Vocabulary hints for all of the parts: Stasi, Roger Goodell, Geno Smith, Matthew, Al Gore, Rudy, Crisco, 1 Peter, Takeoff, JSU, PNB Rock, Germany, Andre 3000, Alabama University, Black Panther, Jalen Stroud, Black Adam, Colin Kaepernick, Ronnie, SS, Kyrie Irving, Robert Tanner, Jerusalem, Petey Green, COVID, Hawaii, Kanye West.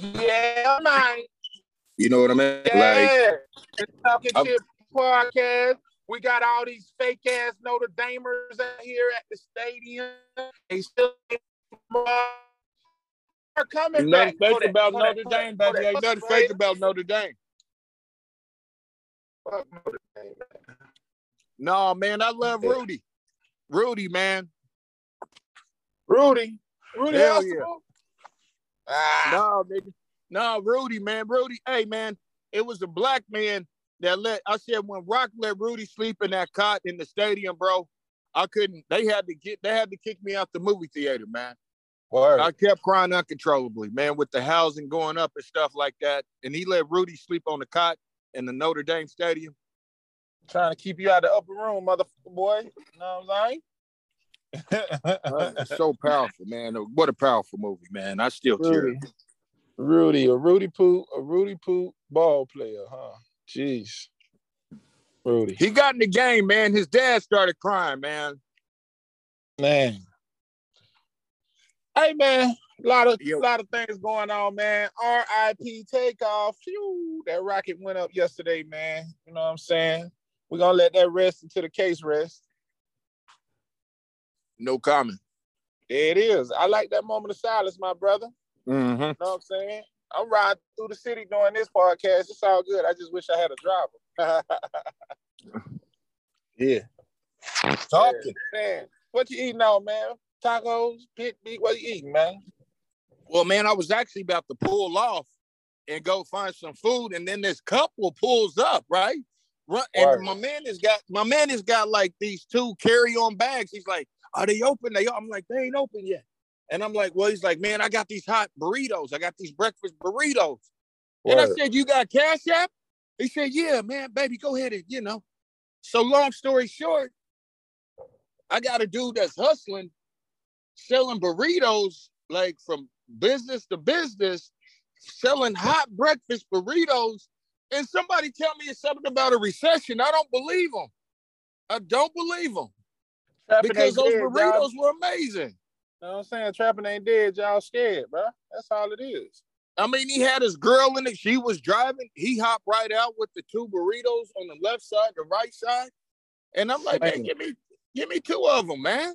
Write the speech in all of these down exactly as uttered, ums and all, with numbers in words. Yeah, man. You know what I mean? Yeah. Like, Talking Shit Podcast. We got all these fake ass Notre Damers out here at the stadium. They still are coming back. Nothing fake about Notre Dame, baby. Ain't nothing fake about Notre Dame. Fuck Notre Dame, man. No, man, I love Rudy. Rudy, man. Rudy. Rudy Hell yeah. Ah. No, nigga. No, Rudy, man. Rudy, hey, man, it was a black man that let, I said, when Rock let Rudy sleep in that cot in the stadium, bro, I couldn't, they had to get, they had to kick me out the movie theater, man. Word. I kept crying uncontrollably, man, with the housing going up and stuff like that. And he let Rudy sleep on the cot in the Notre Dame stadium. I'm trying to keep you out of the upper room, motherfucker, boy. You know what I'm saying? It's so powerful, man. What a powerful movie, man. I still Rudy. Cheer. Rudy, a Rudy Poo, a Rudy Poo ball player, huh? Jeez. Rudy. He got in the game, man. His dad started crying, man. Man. Hey, man. A lot of, a lot of things going on, man. R I P Takeoff. Phew, that rocket went up yesterday, man. You know what I'm saying? We're going to let that rest until the case rests. No comment. There it is. I like that moment of silence, my brother. Mm-hmm. You know what I'm saying? I'm riding through the city doing this podcast. It's all good. I just wish I had a driver. Yeah. Talking. Man, what you eating on, man? Tacos, pit meat, what you eating, man? Well, man, I was actually about to pull off and go find some food, and then this couple pulls up, right? Run, and my man has got my man has got like these two carry-on bags. He's like, are they open? They, I'm like, they ain't open yet. And I'm like, well, he's like, man, I got these hot burritos. I got these breakfast burritos. Word. And I said, you got Cash App? He said, yeah, man, baby, go ahead and, you know. So long story short, I got a dude that's hustling, selling burritos, like from business to business, selling hot breakfast burritos. And somebody tell me something about a recession. I don't believe them. I don't believe them. Trapping because those dead, burritos y'all. Were amazing. You know what I'm saying? Trapping ain't dead. Y'all scared, bro. That's all it is. I mean, he had his girl in it. She was driving. He hopped right out with the two burritos on the left side, the right side. And I'm like, slanging. man, give me give me two of them, man.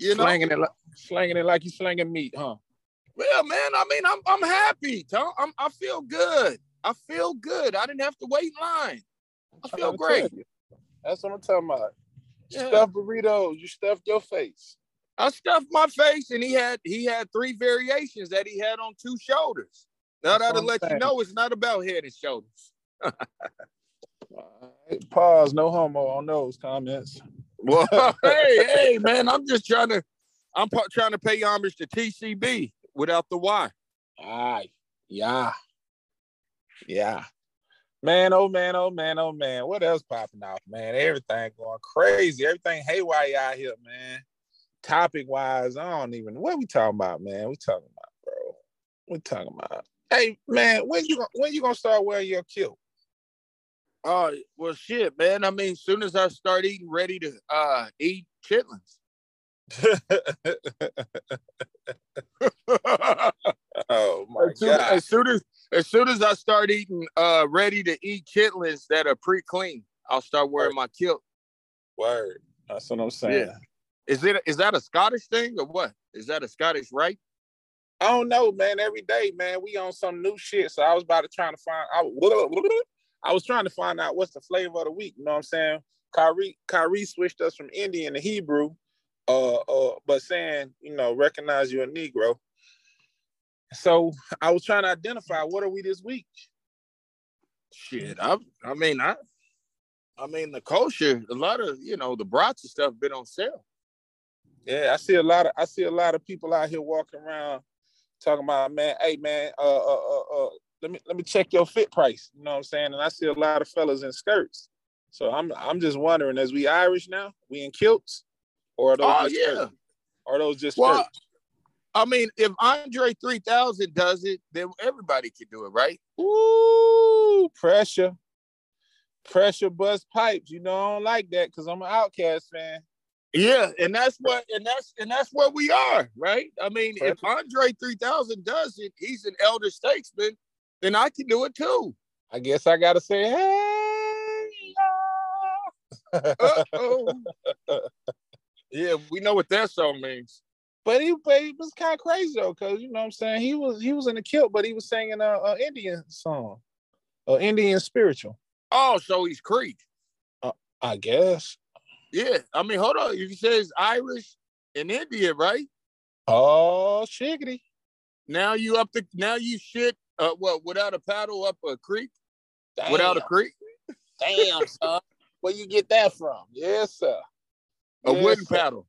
You know? Slanging it like, slanging it like you slanging meat, huh? Well, man, I mean, I'm I'm happy, Tom. I'm, I feel good. I feel good. I didn't have to wait in line. I feel great. That's what I'm talking about. Yeah. Stuffed burritos. You stuffed your face. I stuffed my face, and he had he had three variations that he had on two shoulders. Now that'll let saying. you know it's not about head and shoulders. Right. Pause. No homo on those comments. Well, hey, hey, man, I'm just trying to I'm p- trying to pay homage to T C B without the Y. Aye. Yeah. Yeah. Man, oh, man, oh, man, oh, man. What else popping off, man? Everything going crazy. Everything haywire out here, man. Topic-wise, I don't even... What we talking about, man? We talking about, bro. We talking about... Hey, man, when you when you gonna start wearing your kilt? Oh, uh, well, shit, man. I mean, soon as I start eating, ready to uh, eat chitlins. Oh, my as soon, God. As soon as... As soon as I start eating uh, ready-to-eat chitlins that are pre-clean, I'll start wearing Word. my kilt. Word. That's what I'm saying. Yeah. Is it is that a Scottish thing or what? Is that a Scottish right? I don't know, man. Every day, man, we on some new shit. So I was about to try to find I, I was trying to find out what's the flavor of the week. You know what I'm saying? Kyrie, Kyrie switched us from Indian to Hebrew, uh, uh, but saying, you know, recognize you're a Negro. So I was trying to identify what are we this week. Shit, I I mean I, I mean the kosher, a lot of you know the brats and stuff been on sale. Yeah, I see a lot of I see a lot of people out here walking around talking about man, hey man, uh uh uh, uh let me let me check your fit price. You know what I'm saying? And I see a lot of fellas in skirts. So I'm I'm just wondering, as we Irish now, we in kilts, or are those oh, just yeah. skirts? Are those just well, skirts? I mean, if Andre three thousand does it, then everybody can do it, right? Ooh, pressure. Pressure bust pipes. You know, I don't like that because I'm an Outcast fan. Yeah, and that's what and that's and that's where we are, right? I mean, Perfect. If Andre three thousand does it, he's an elder statesman, then I can do it too. I guess I gotta say, hey, uh-oh. Yeah, we know what that song means. But he, he was kind of crazy though, because you know what I'm saying, he was he was in the kilt, but he was singing a, a Indian song, an Indian spiritual. Oh, so he's Creek. Uh, I guess. Yeah, I mean, hold on. You said it's Irish and Indian, right? Oh, shiggity. Now you up the now you shit. Uh, what without a paddle up a creek? Damn. Without a creek? Damn, son. Where you get that from? Yes, sir. A yes, wooden sir. paddle.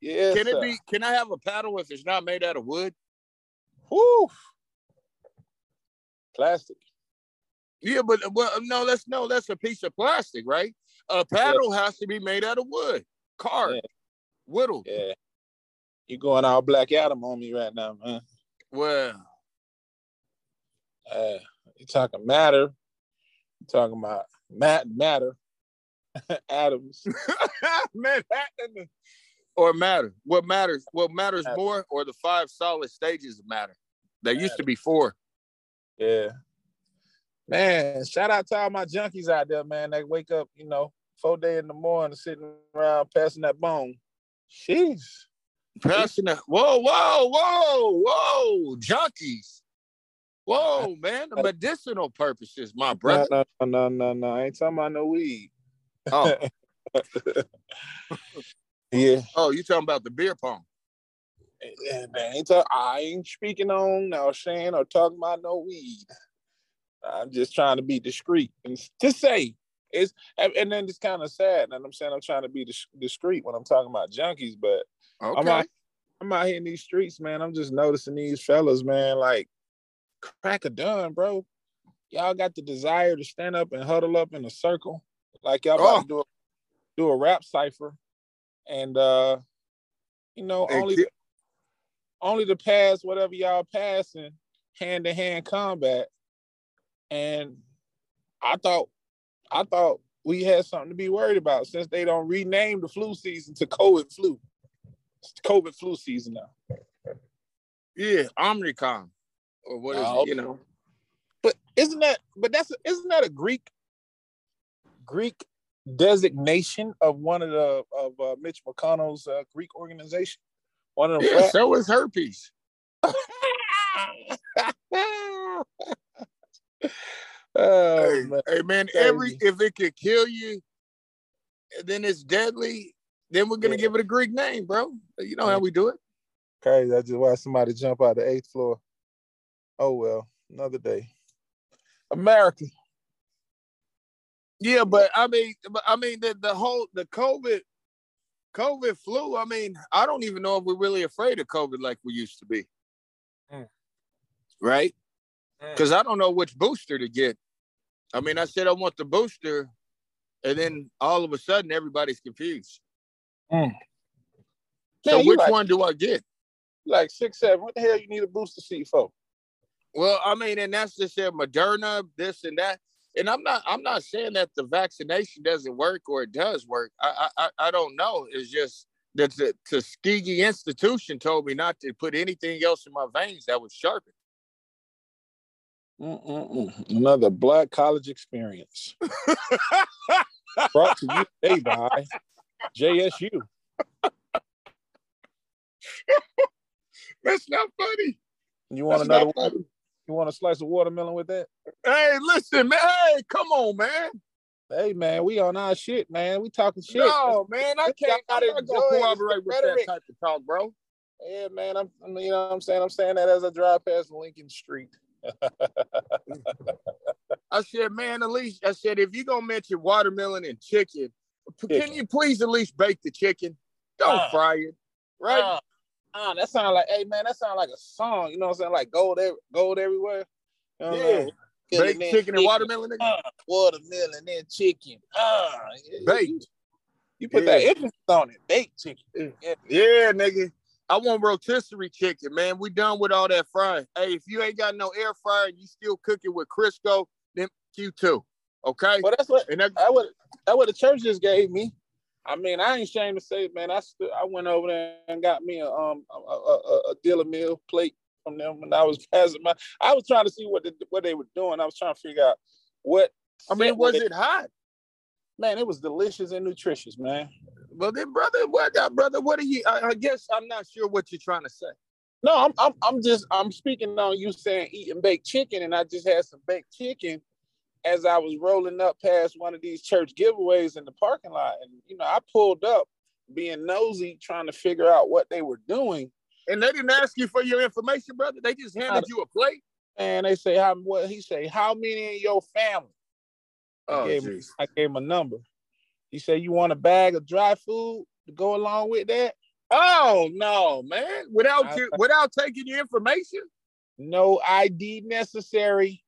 Yes. Can it sir. be? Can I have a paddle if it's not made out of wood? Whoo. Plastic. Yeah, but well, no, that's no, that's a piece of plastic, right? A paddle yes. has to be made out of wood, carved, yeah. whittled. Yeah, you're going all Black Adam on me right now, man. Well, uh, you're talking matter. You're talking about mat matter, atoms, Manhattan, or matter. What matters? What matters matter. more? Or the five solid stages of matter? There matter. used to be four. Yeah. Man, shout out to all my junkies out there, man. They wake up, you know, four day in the morning, sitting around passing that bone. Jeez. Passing that. Whoa, whoa, whoa, whoa. Junkies. Whoa, man. The medicinal purposes, my brother. No, no, no, no, no. I ain't talking about no weed. Oh. Yeah. Oh, you talking about the beer pong. Yeah, man. I ain't, talk- I ain't speaking on no Shane or talking about no weed. I'm just trying to be discreet and to say it's, and then it's kind of sad. And I'm saying I'm trying to be dis- discreet when I'm talking about junkies, but okay. I'm, out, I'm out here in these streets, man. I'm just noticing these fellas, man, like crack a done, bro. Y'all got the desire to stand up and huddle up in a circle, like y'all about oh. to do a, do a rap cipher, and uh, you know Thank only you. only to pass whatever y'all passing, hand to hand combat. And I thought, I thought we had something to be worried about since they don't rename the flu season to COVID flu. It's COVID flu season now. Yeah, Omicron, or what is uh, it? You know. But isn't that? But that's isn't that a Greek Greek designation of one of the of uh, Mitch McConnell's uh, Greek organization? One of the yeah, so is herpes. Oh, hey, man. hey man, every if it could kill you, then it's deadly. Then we're gonna yeah. give it a Greek name, bro. You know yeah. how we do it. Crazy. I just watched somebody jump out the eighth floor. Oh well, another day. America. Yeah, but I mean, but I mean the, the whole the COVID, COVID flu. I mean, I don't even know if we're really afraid of COVID like we used to be. Mm. Right? Because I don't know which booster to get. I mean, I said I want the booster, and then all of a sudden, everybody's confused. Mm. So man, which like, one do I get? Like six, seven. What the hell you need a booster seat for? Well, I mean, and that's just it. Moderna, this and that. And I'm not I'm not saying that the vaccination doesn't work or it does work. I I, I don't know. It's just that the Tuskegee Institution told me not to put anything else in my veins that was sharpened. Mm-mm-mm. Another Black college experience brought to you today by J S U. That's not funny. You want That's another one? You want a slice of watermelon with that? Hey, listen, man. Hey, come on, man. Hey, man, we on our shit, man. We talking shit. No, man, I can't. I didn't corroborate with rhetoric. That type of talk, bro. Yeah, man. I'm, you know, what I'm saying, I'm saying that as I drive past Lincoln Street. I said, man, at least I said, if you're gonna mention watermelon and chicken, chicken. Can you please at least bake the chicken? Don't uh, fry it, right? Uh, uh, that sounds like, hey, man, that sounds like a song. You know what I'm saying? Like gold, every, gold everywhere. You know yeah, know? Baked chicken, chicken and watermelon. Uh, watermelon and chicken. Uh, baked. You, you put yeah. that emphasis on it. Baked chicken. Yeah, yeah nigga. I want rotisserie chicken, man. We done with all that frying. Hey, if you ain't got no air fryer and you still cooking with Crisco, then you too, okay? Well, that's what and that, I would. That what the church just gave me. I mean, I ain't ashamed to say, man, I st- I went over there and got me a um a, a, a dealer meal plate from them when I was passing my. I was trying to see what the, what they were doing. I was trying to figure out what. I mean, was it hot? Man, it was delicious and nutritious, man. Well, then, brother, what, brother, what are you? I, I guess I'm not sure what you're trying to say. No, I'm, I'm, I'm just, I'm speaking on you saying eating baked chicken, and I just had some baked chicken as I was rolling up past one of these church giveaways in the parking lot, and you know, I pulled up, being nosy, trying to figure out what they were doing, and they didn't ask you for your information, brother. They just handed you a plate, and they say, "How?" What he say? How many in your family? Oh, I gave him, I gave him a number. He said, "You want a bag of dry food to go along with that?" Oh no, man! Without I, you, without taking your information, no I D necessary.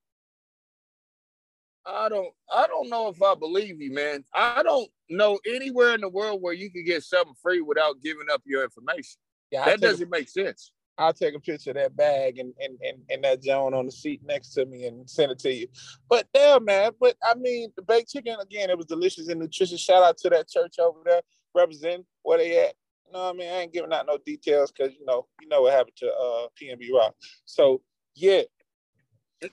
I don't. I don't know if I believe you, man. I don't know anywhere in the world where you can get something free without giving up your information. Yeah, that doesn't a, make sense. I'll take a picture of that bag and and and, and that John on the seat next to me and send it to you. But there, man. But I mean, the baked chicken again. It was delicious and nutritious. Shout out to that church over there representing where they at. You know what I mean? I ain't giving out no details because you know you know what happened to uh, P N B Rock. So yeah.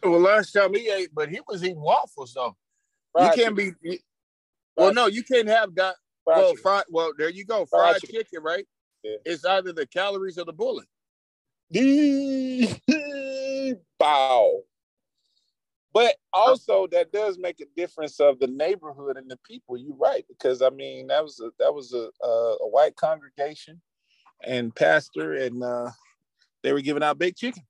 Well, last time he ate, but he was eating waffles though. Fried you can't chicken. be. You, well, no, you can't have got. Fried well, fried. Well, there you go. Fried, fried chicken, chicken, right? Yeah. It's either the calories or the bullet. Bow. But also that does make a difference of the neighborhood and the people. You're right, because I mean that was a, that was a, a, a white congregation, and pastor, and uh, they were giving out baked chicken.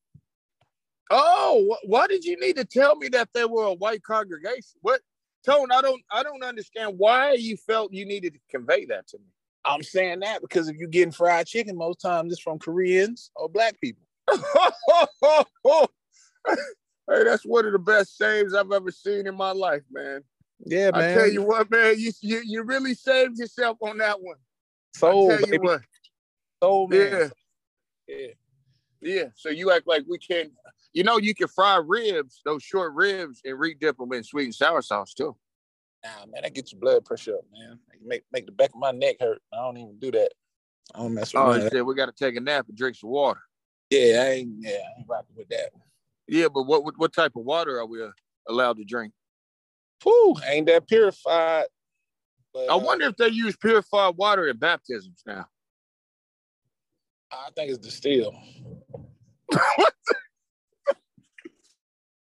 Oh, why did you need to tell me that they were a white congregation? What, Tone? I don't, I don't understand why you felt you needed to convey that to me. I'm saying that because if you're getting fried chicken, most times it's from Koreans or black people. Hey, that's one of the best saves I've ever seen in my life, man. Yeah, man. I tell you what, man, you you, you really saved yourself on that one. So, I tell baby. you what, so man, yeah, yeah, yeah. So you act like we can't. You know, you can fry ribs, those short ribs, and re-dip them in sweet and sour sauce, too. Nah, man, that gets your blood pressure up, man. Make make the back of my neck hurt. I don't even do that. I don't mess with oh, that. Oh, he said we got to take a nap and drink some water. Yeah, I ain't, yeah, I ain't rocking with that. Yeah, but what, what what type of water are we allowed to drink? Whew, ain't that purified. But, I uh, wonder if they use purified water in baptisms now. I think it's distilled. What?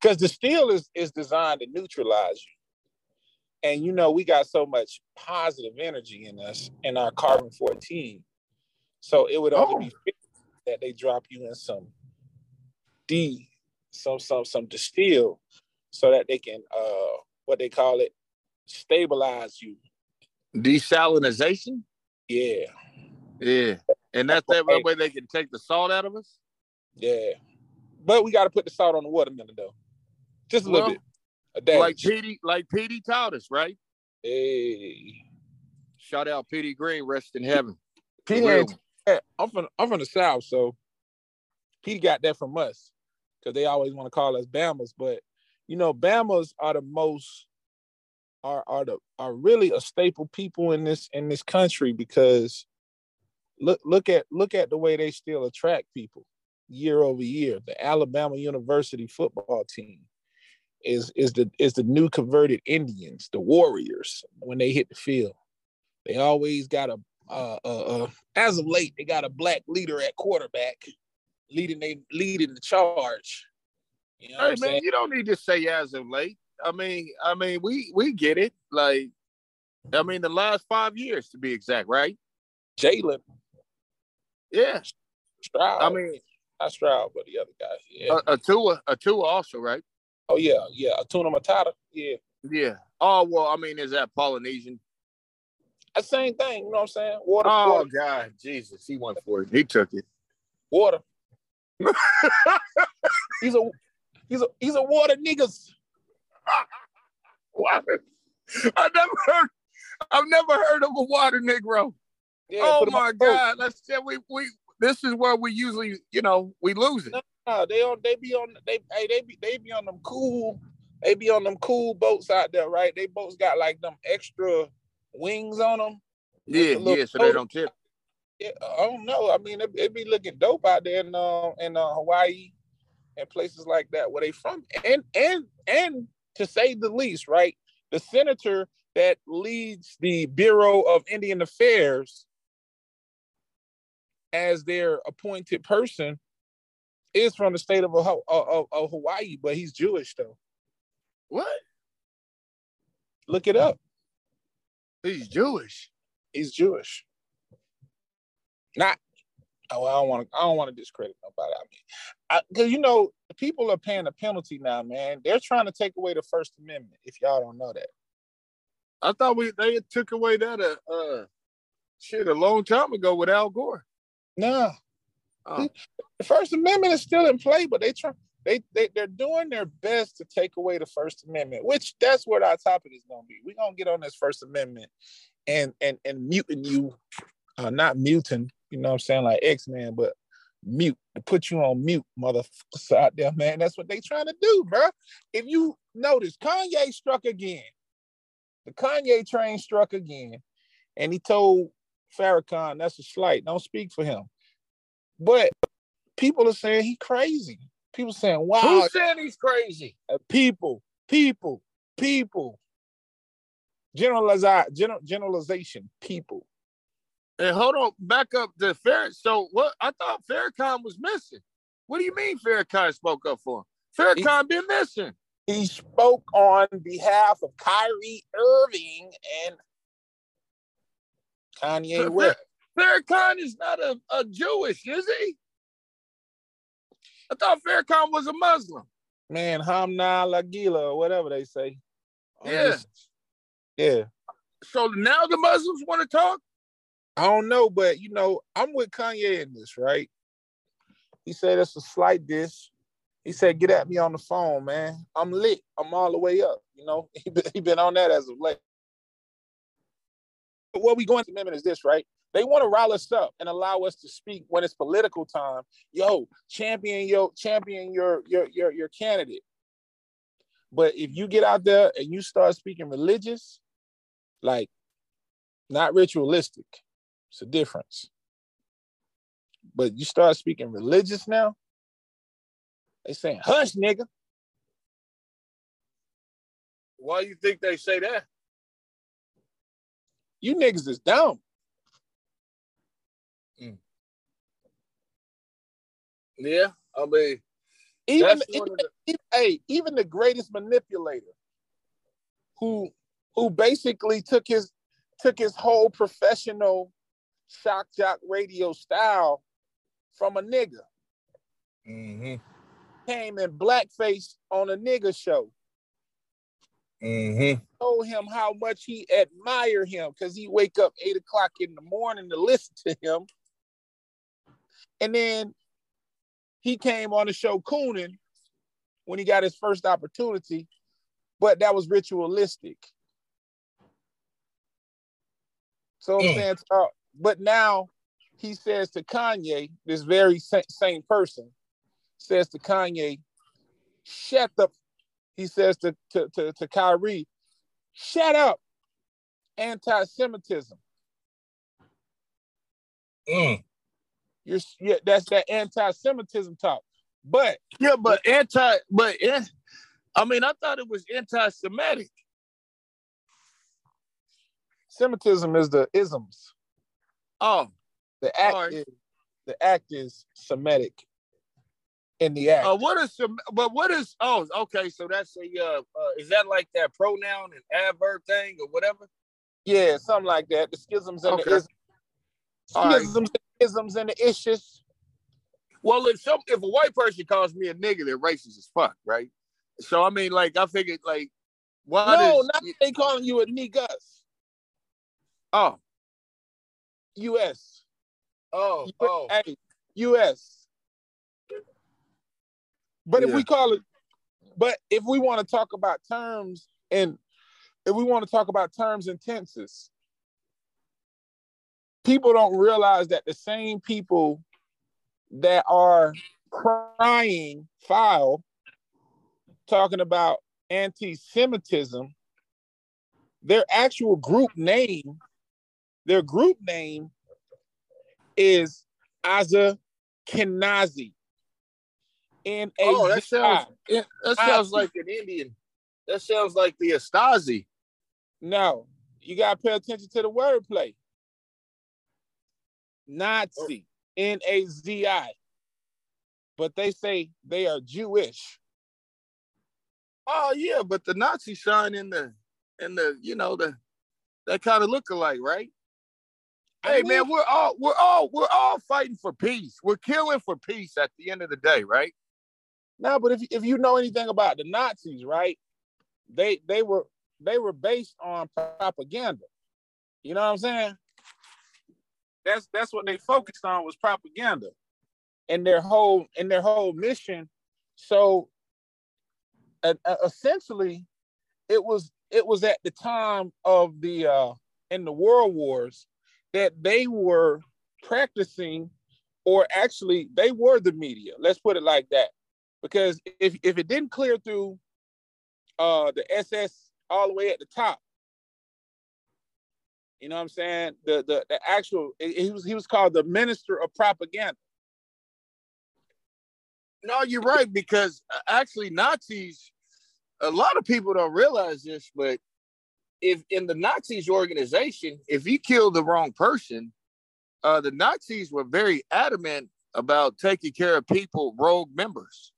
Because the steel is, is designed to neutralize you. And, you know, we got so much positive energy in us, in our carbon fourteen. So it would only oh. be that they drop you in some D, some some some distill so that they can, uh, what they call it, stabilize you. Desalinization? Yeah. Yeah. And that's that way they can take the salt out of us? Yeah. But we got to put the salt on the watermelon, though. Just a well, little bit. A like Petey, like Petey taught us, right? Hey, shout out Petey Green, rest in heaven. Petey, I'm from I'm from the South, so Petey got that from us because they always want to call us Bamas, but you know, Bamas are the most are are the are really a staple people in this in this country because look look at look at the way they still attract people. Year over year, the Alabama University football team is is the is the new converted Indians, the Warriors. When they hit the field, they always got a uh, uh, uh, as of late they got a black leader at quarterback, leading they leading the charge. You know hey man, saying? You don't need to say as of late. I mean, I mean we we get it. Like, I mean the last five years to be exact, right? Jalen, yeah, Stroud. I mean. Not Stroud, but the other guy. Yeah. Uh, Atua, Atua also, right? Oh, yeah, yeah. Atuna Matata, yeah. Yeah. Oh, well, I mean, is that Polynesian? That same thing, you know what I'm saying? Water. Oh, water. God, Jesus. He went for it. He took it. Water. he's, a, he's, a, he's a water niggas. Water. I never heard, I've never heard of a water Negro. Yeah, oh, my God. Let's say we... we This is where we usually, you know, we lose it. No, they on, they be on, they hey, they be, they be on them cool, they be on them cool boats out there, right? They boats got like them extra wings on them. Yeah, yeah, so they don't tip. Yeah, I don't know. I mean, it, it be looking dope out there in uh, in uh, Hawaii and places like that where they from. And and and to say the least, right? The senator that leads the Bureau of Indian Affairs as their appointed person is from the state of, of, of, of Hawaii, but he's Jewish though. What? Look it up. He's Jewish. He's Jewish. Not. Oh, I don't want to. I don't want to discredit nobody. I mean, because you know, people are paying a penalty now, man. They're trying to take away the First Amendment. If y'all don't know that, I thought we they took away that uh, uh shit a long time ago with Al Gore. Nah, oh. The First Amendment is still in play, but they try. They they they're doing their best to take away the First Amendment, which that's what our topic is going to be. We're gonna get on this First Amendment, and and and muting you, uh, not muting. You know what I'm saying? Like X-Men, but mute. To put you on mute, motherfuckers out there, man. That's what they trying to do, bro. If you notice, Kanye struck again. The Kanye train struck again. And he told Farrakhan, that's a slight. Don't speak for him. But people are saying he crazy. People saying, wow. Who said he's crazy? People, people, people. Generalize, general, generalization, people. And hold on, back up to Farrakhan. So what? I thought Farrakhan was missing. What do you mean Farrakhan spoke up for him? Farrakhan he, been missing. He spoke on behalf of Kyrie Irving and Kanye West. Farrakhan is not a, a Jewish, is he? I thought Farrakhan was a Muslim. Man, Hamna Lagila or whatever they say. Yeah. Yeah. So now the Muslims want to talk? I don't know, but, you know, I'm with Kanye in this, right? He said, that's a slight diss. He said, get at me on the phone, man. I'm lit. I'm all the way up, you know? He been, he been on that as of late. But what we going to amendment is this, right? They want to rile us up and allow us to speak when it's political time. Yo, champion your champion your your your your candidate. But if you get out there and you start speaking religious, like, not ritualistic, it's a difference. But you start speaking religious now, they saying, hush, nigga. Why you think they say that? You niggas is dumb. Mm. Yeah, I mean, even, even, the- even, hey, even the greatest manipulator who, who basically took his, took his whole professional shock jock radio style from a nigga. Mm-hmm. Came in blackface on a nigga show. Mm-hmm. Told him how much he admired him because he wake up eight o'clock in the morning to listen to him. And then he came on the show Coonan when he got his first opportunity, but that was ritualistic. So I'm saying, uh, but now he says to Kanye, this very sa- same person says to Kanye, shut up. He says to, to, to, to Kyrie, shut up. Anti-Semitism. Mm. You're, yeah, that's that anti-Semitism talk. But yeah, but anti, but I mean, I thought it was anti-Semitic. Semitism is the isms. Oh, the act sorry. is the act is Semitic. In the act. Uh, what is but what is oh okay so that's a uh, uh is that like that pronoun and adverb thing or whatever? Yeah, something like that. The schisms and okay. the isms. Schisms right. the isms and the issues. Well, if some if a white person calls me a nigga, they're racist as fuck, right? So I mean, like I figured, like why? No, is, not it, they calling you a niggas. Oh, U S Oh, U S oh, hey, U S But yeah. if we call it, but if we want to talk about terms and if we want to talk about terms and tenses, people don't realize that the same people that are crying foul, talking about anti-Semitism, their actual group name Their group name is Ashkenazi. N A Z I. Oh, that sounds, that sounds like an Indian. That sounds like the Stasi. No, you got to pay attention to the wordplay. Nazi, N A Z I. But they say they are Jewish. Oh yeah, but the Nazi sign in the in the you know the that kind of look alike, right? I hey mean, man, we're all we're all we're all fighting for peace. We're killing for peace at the end of the day, right? No, but if if you know anything about the Nazis, right? They they were they were based on propaganda. You know what I'm saying? That's that's what they focused on, was propaganda, and their whole and their whole mission. So uh, essentially, it was it was at the time of the uh, in the World Wars that they were practicing, or actually they were the media. Let's put it like that, because if if it didn't clear through uh, the S S all the way at the top, you know what I'm saying? The the, the actual he was he was called the Minister of Propaganda. No, you're right, because actually Nazis, a lot of people don't realize this, but if in the Nazis organization, if you kill the wrong person, uh, the Nazis were very adamant about taking care of people, rogue members.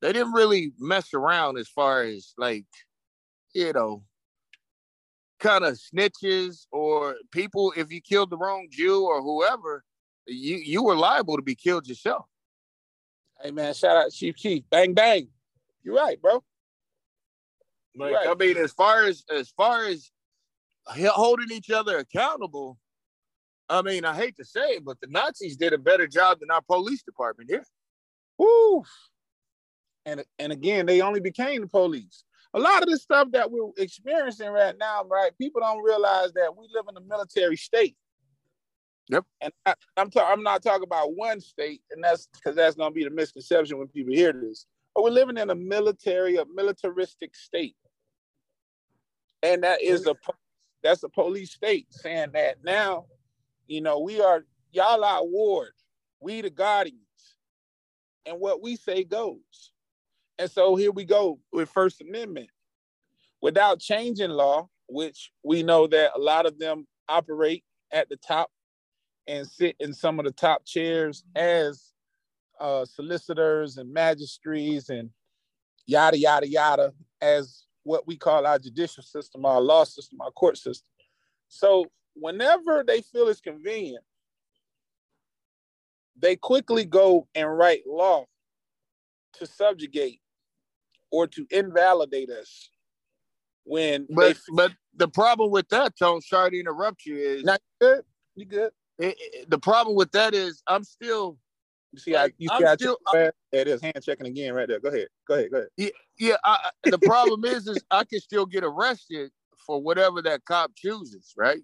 They didn't really mess around as far as like, you know, kind of snitches or people. If you killed the wrong Jew or whoever, you, you were liable to be killed yourself. Hey, man, shout out Chief Chief. Bang, bang. You're right, bro. You're like, right. I mean, as far as as far as holding each other accountable, I mean, I hate to say it, but the Nazis did a better job than our police department here. Woo! And, and again, they only became the police. A lot of the stuff that we're experiencing right now, right, people don't realize that we live in a military state. Yep. And I, I'm ta- I'm not talking about one state, and that's because that's going to be the misconception when people hear this. But we're living in a military, a militaristic state, and that is a that's a police state saying that now, you know, we are y'all our ward, we the guardians, and what we say goes. And so here we go with First Amendment, without changing law, which we know that a lot of them operate at the top and sit in some of the top chairs as uh, solicitors and magistrates and yada, yada, yada, as what we call our judicial system, our law system, our court system. So whenever they feel it's convenient, they quickly go and write law to subjugate or to invalidate us. When But, they... but the problem with that, Tone, sorry to interrupt you, is... Not good, you good. It, it, the problem with that is I'm still. You see, like, I, you see I'm I still. I, there it is, hand checking again right there. Go ahead, go ahead, go ahead. Yeah, yeah. I, the problem is, is I can still get arrested for whatever that cop chooses, right?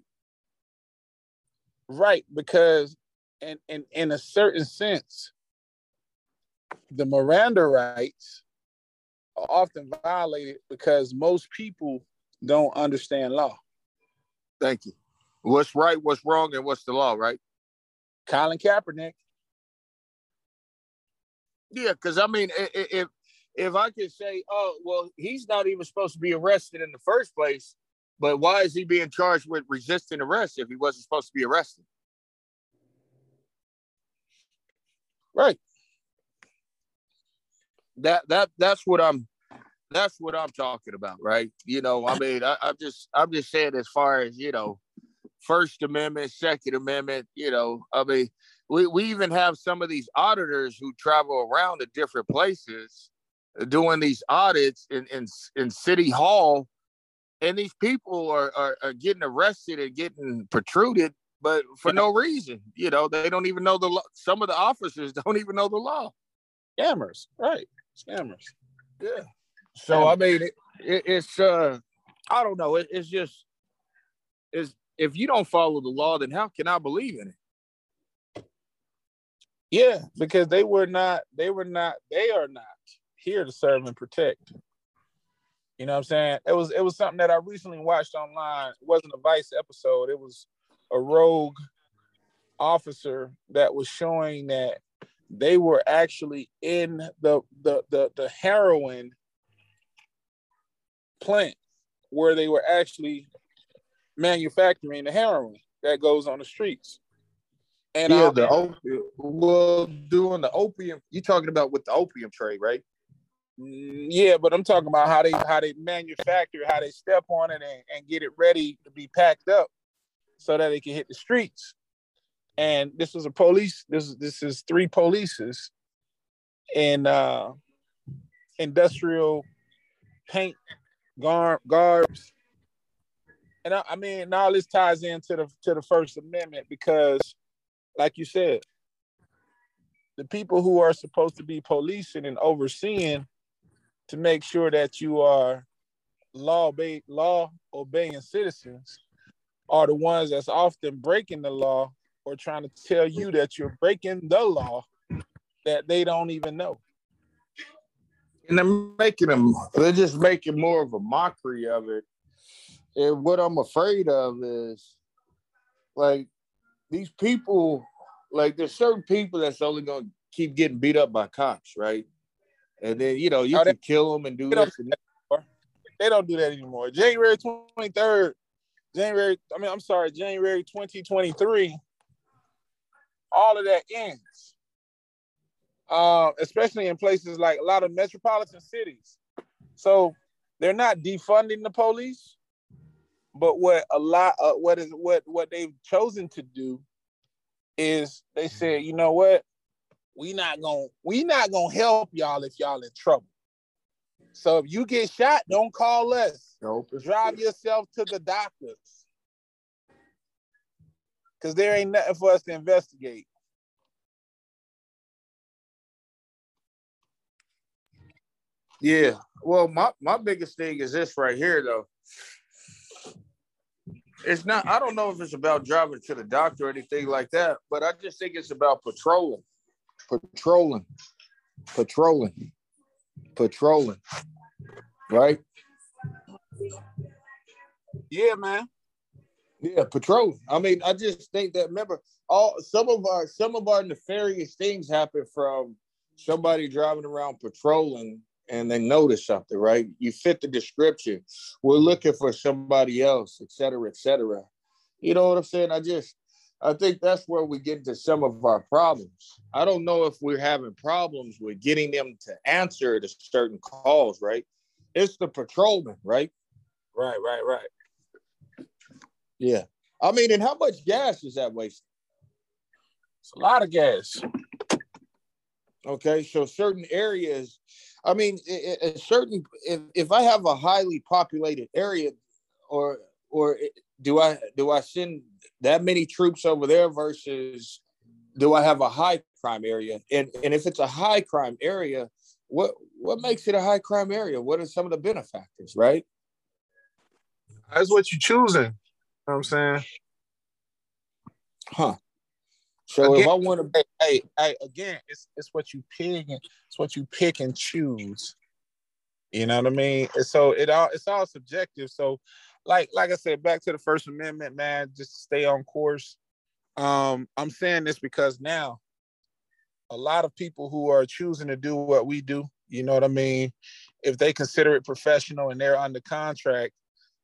Right, because, and in, in, in a certain sense, the Miranda rights are often violated because most people don't understand law. Thank you. What's right, what's wrong, and what's the law, right? Colin Kaepernick. Yeah, because, I mean, if if I could say, oh, well, he's not even supposed to be arrested in the first place, but why is he being charged with resisting arrest if he wasn't supposed to be arrested? Right. That that that's what I'm that's what I'm talking about, right? You know, I mean, I, I'm just I'm just saying as far as, you know, First Amendment, Second Amendment, you know, I mean, we, we even have some of these auditors who travel around to different places doing these audits in, in, in City Hall. And these people are, are, are getting arrested and getting protruded, but for no reason. You know, they don't even know the law. Some of the officers don't even know the law. Scammers, right. Scammers. Yeah. So, I mean, it, it, it's, uh, I don't know. It, it's just, it's, if you don't follow the law, then how can I believe in it? Yeah, because they were not, they were not, they are not here to serve and protect. You know what I'm saying? It was, it was something that I recently watched online. It wasn't a Vice episode. It was a rogue officer that was showing that they were actually in the the the, the heroin plant where they were actually manufacturing the heroin that goes on the streets. And yeah, I, the opium. Well, doing the opium, you're talking about with the opium trade, right? Yeah, but I'm talking about how they how they manufacture, how they step on it and, and get it ready to be packed up so that it can hit the streets. And this was a police. This is this is three polices in uh, industrial paint garb, garbs. And I, I mean, all this ties into the to the First Amendment because, like you said, the people who are supposed to be policing and overseeing to make sure that you are law obey, law obeying citizens are the ones that's often breaking the law or trying to tell you that you're breaking the law that they don't even know. And they're making them, they're just making more of a mockery of it. And what I'm afraid of is, like, these people, like, there's certain people that's only going to keep getting beat up by cops, right? And then, you know, you oh, can they, kill them and do they this. And that. They don't do that anymore. January twenty-third, January, I mean, I'm sorry, January twenty twenty-three, all of that ends. Uh, especially in places like a lot of metropolitan cities. So they're not defunding the police. But what a lot, uh, what is what what they've chosen to do is they said, you know what, we not gonna we not gonna help y'all if y'all in trouble. So if you get shot, don't call us. Nope. Drive yourself to the doctors, because there ain't nothing for us to investigate. Yeah. Well, my my biggest thing is this right here, though. It's not, I don't know if it's about driving to the doctor or anything like that, but I just think it's about patrolling, patrolling, patrolling, patrolling, right? Yeah, man. Yeah, patrolling. I mean, I just think that, remember, all some of our, some of our nefarious things happen from somebody driving around patrolling and they notice something, right? You fit the description. We're looking for somebody else, et cetera, et cetera. You know what I'm saying? I just, I think that's where we get into some of our problems. I don't know if we're having problems with getting them to answer to certain calls, right? It's the patrolman, right? Right, right, right. Yeah. I mean, and how much gas is that wasted? It's a lot of gas. Okay, so certain areas, I mean, a, a certain, if, if I have a highly populated area, or or do I do I send that many troops over there versus do I have a high crime area? And and if it's a high crime area, what what makes it a high crime area? What are some of the benefactors, right? That's what you're choosing. You know what I'm saying? Huh. So again, if I want to, hey, hey, again, it's it's what you pick and it's what you pick and choose. You know what I mean? And so it all it's all subjective. So, like like I said, back to the First Amendment, man. Just stay on course. Um, I'm saying this because now, a lot of people who are choosing to do what we do, you know what I mean? If they consider it professional and they're under contract,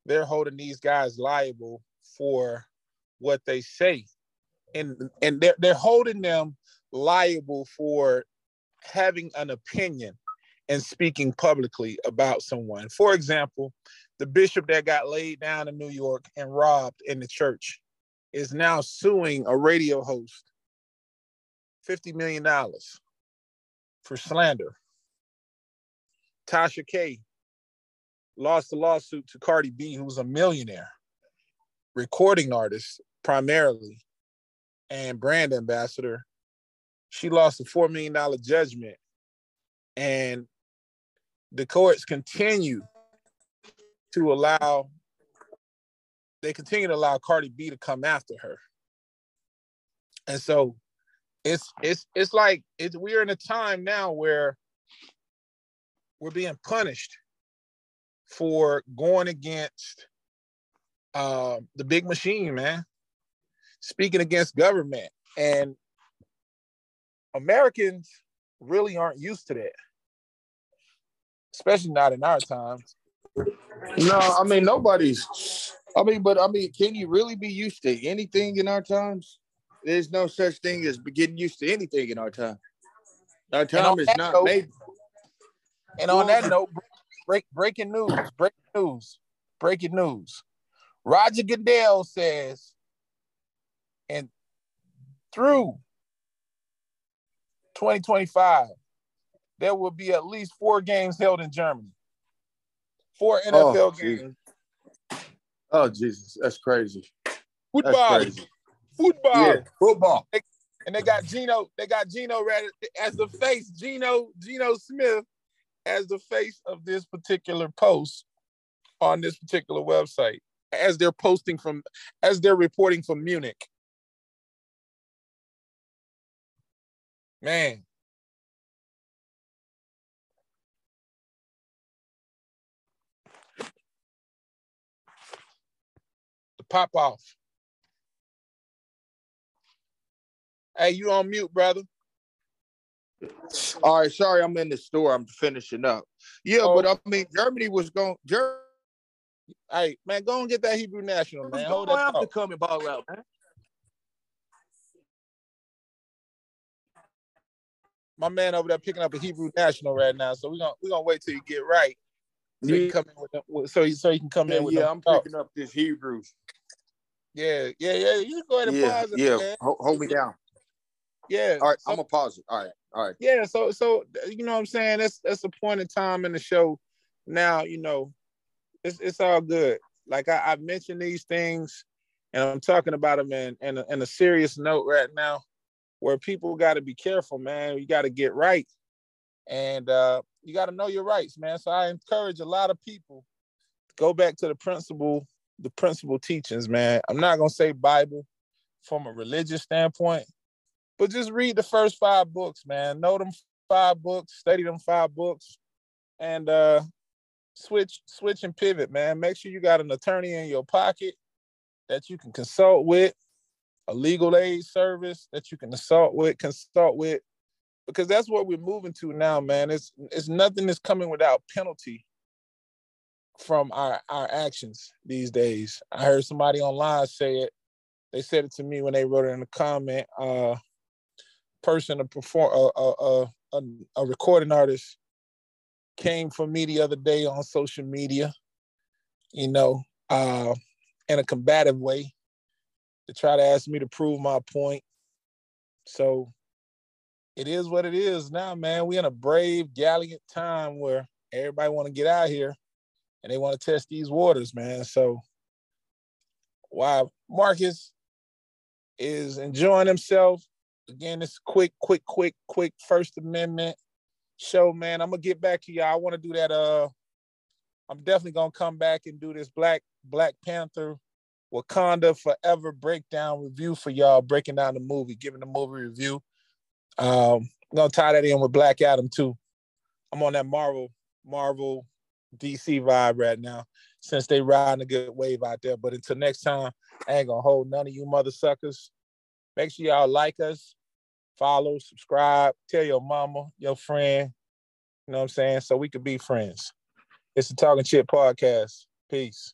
they're holding these guys liable for what they say. And and they're they're holding them liable for having an opinion and speaking publicly about someone. For example, the bishop that got laid down in New York and robbed in the church is now suing a radio host fifty million dollars for slander. Tasha K lost a lawsuit to Cardi B, who's a millionaire, recording artist primarily, and brand ambassador. She lost a four million dollars judgment, and the courts continue to allow, they continue to allow Cardi B to come after her. And so it's it's it's like, it's, we're in a time now where we're being punished for going against uh, the big machine, man. speaking against government. And Americans really aren't used to that, especially not in our times. No, I mean, nobody's, I mean, but I mean, can you really be used to anything in our times? There's no such thing as getting used to anything in our time. Our time is not made. And on that note, break, breaking news, breaking news, breaking news. Roger Goodell says, and through twenty twenty-five, there will be at least four games held in Germany. Four N F L oh, games. Jesus. Oh, Jesus. That's crazy. Football. That's crazy. Football. Yeah, football. And they got Geno, they got Geno as the face, Geno, Geno Smith as the face of this particular post on this particular website, as they're posting from, as they're reporting from Munich. Man. The pop off. Hey, you on mute, brother. All right, sorry, I'm in the store. I'm finishing up. Yeah, oh. But I mean, Germany was going. Germany. Hey, man, go and get that Hebrew National, man. Hold that up. To come and ball out, man. My man over there picking up a Hebrew National right now, so we're gonna we're gonna wait till you get right. So you come in with them, so you so you can come yeah, in with yeah. Them. I'm picking up this Hebrew. Yeah, yeah, yeah. You go ahead and yeah, pause it, yeah. Man. Hold, hold me down. Yeah. All right, so, I'm gonna pause it. All right, all right. Yeah. So so you know what I'm saying? That's that's a point in time in the show. Now you know, it's it's all good. Like I, I mentioned these things, and I'm talking about them in in a, in a serious note right now. Where people got to be careful, man. You got to get right. And uh, you got to know your rights, man. So I encourage a lot of people to go back to the principle, the principle teachings, man. I'm not going to say Bible from a religious standpoint, but just read the first five books, man. Know them five books, study them five books, and uh, switch, switch and pivot, man. Make sure you got an attorney in your pocket that you can consult with. A legal aid service that you can consult with, consult with, because that's what we're moving to now, man. It's it's nothing that's coming without penalty from our, our actions these days. I heard somebody online say it. They said it to me when they wrote it in the comment. Uh, person to perform a a, a a recording artist came for me the other day on social media, you know, uh, in a combative way. To try to ask me to prove my point. So it is what it is now, man. We're in a brave, gallant time where everybody want to get out here and they want to test these waters, man. So while Marcus is enjoying himself, again, this quick, quick, quick, quick First Amendment show, man. I'm going to get back to y'all. I want to do that. Uh, I'm definitely going to come back and do this Black Black Panther Wakanda Forever breakdown review for y'all, breaking down the movie, giving the movie review. Um, I'm gonna tie that in with Black Adam too. I'm on that Marvel, Marvel, D C vibe right now, since they riding a good wave out there. But until next time, I ain't gonna hold none of you mother suckers. Make sure y'all like us, follow, subscribe, tell your mama, your friend, you know what I'm saying, so we could be friends. It's the Talking Shit Podcast. Peace.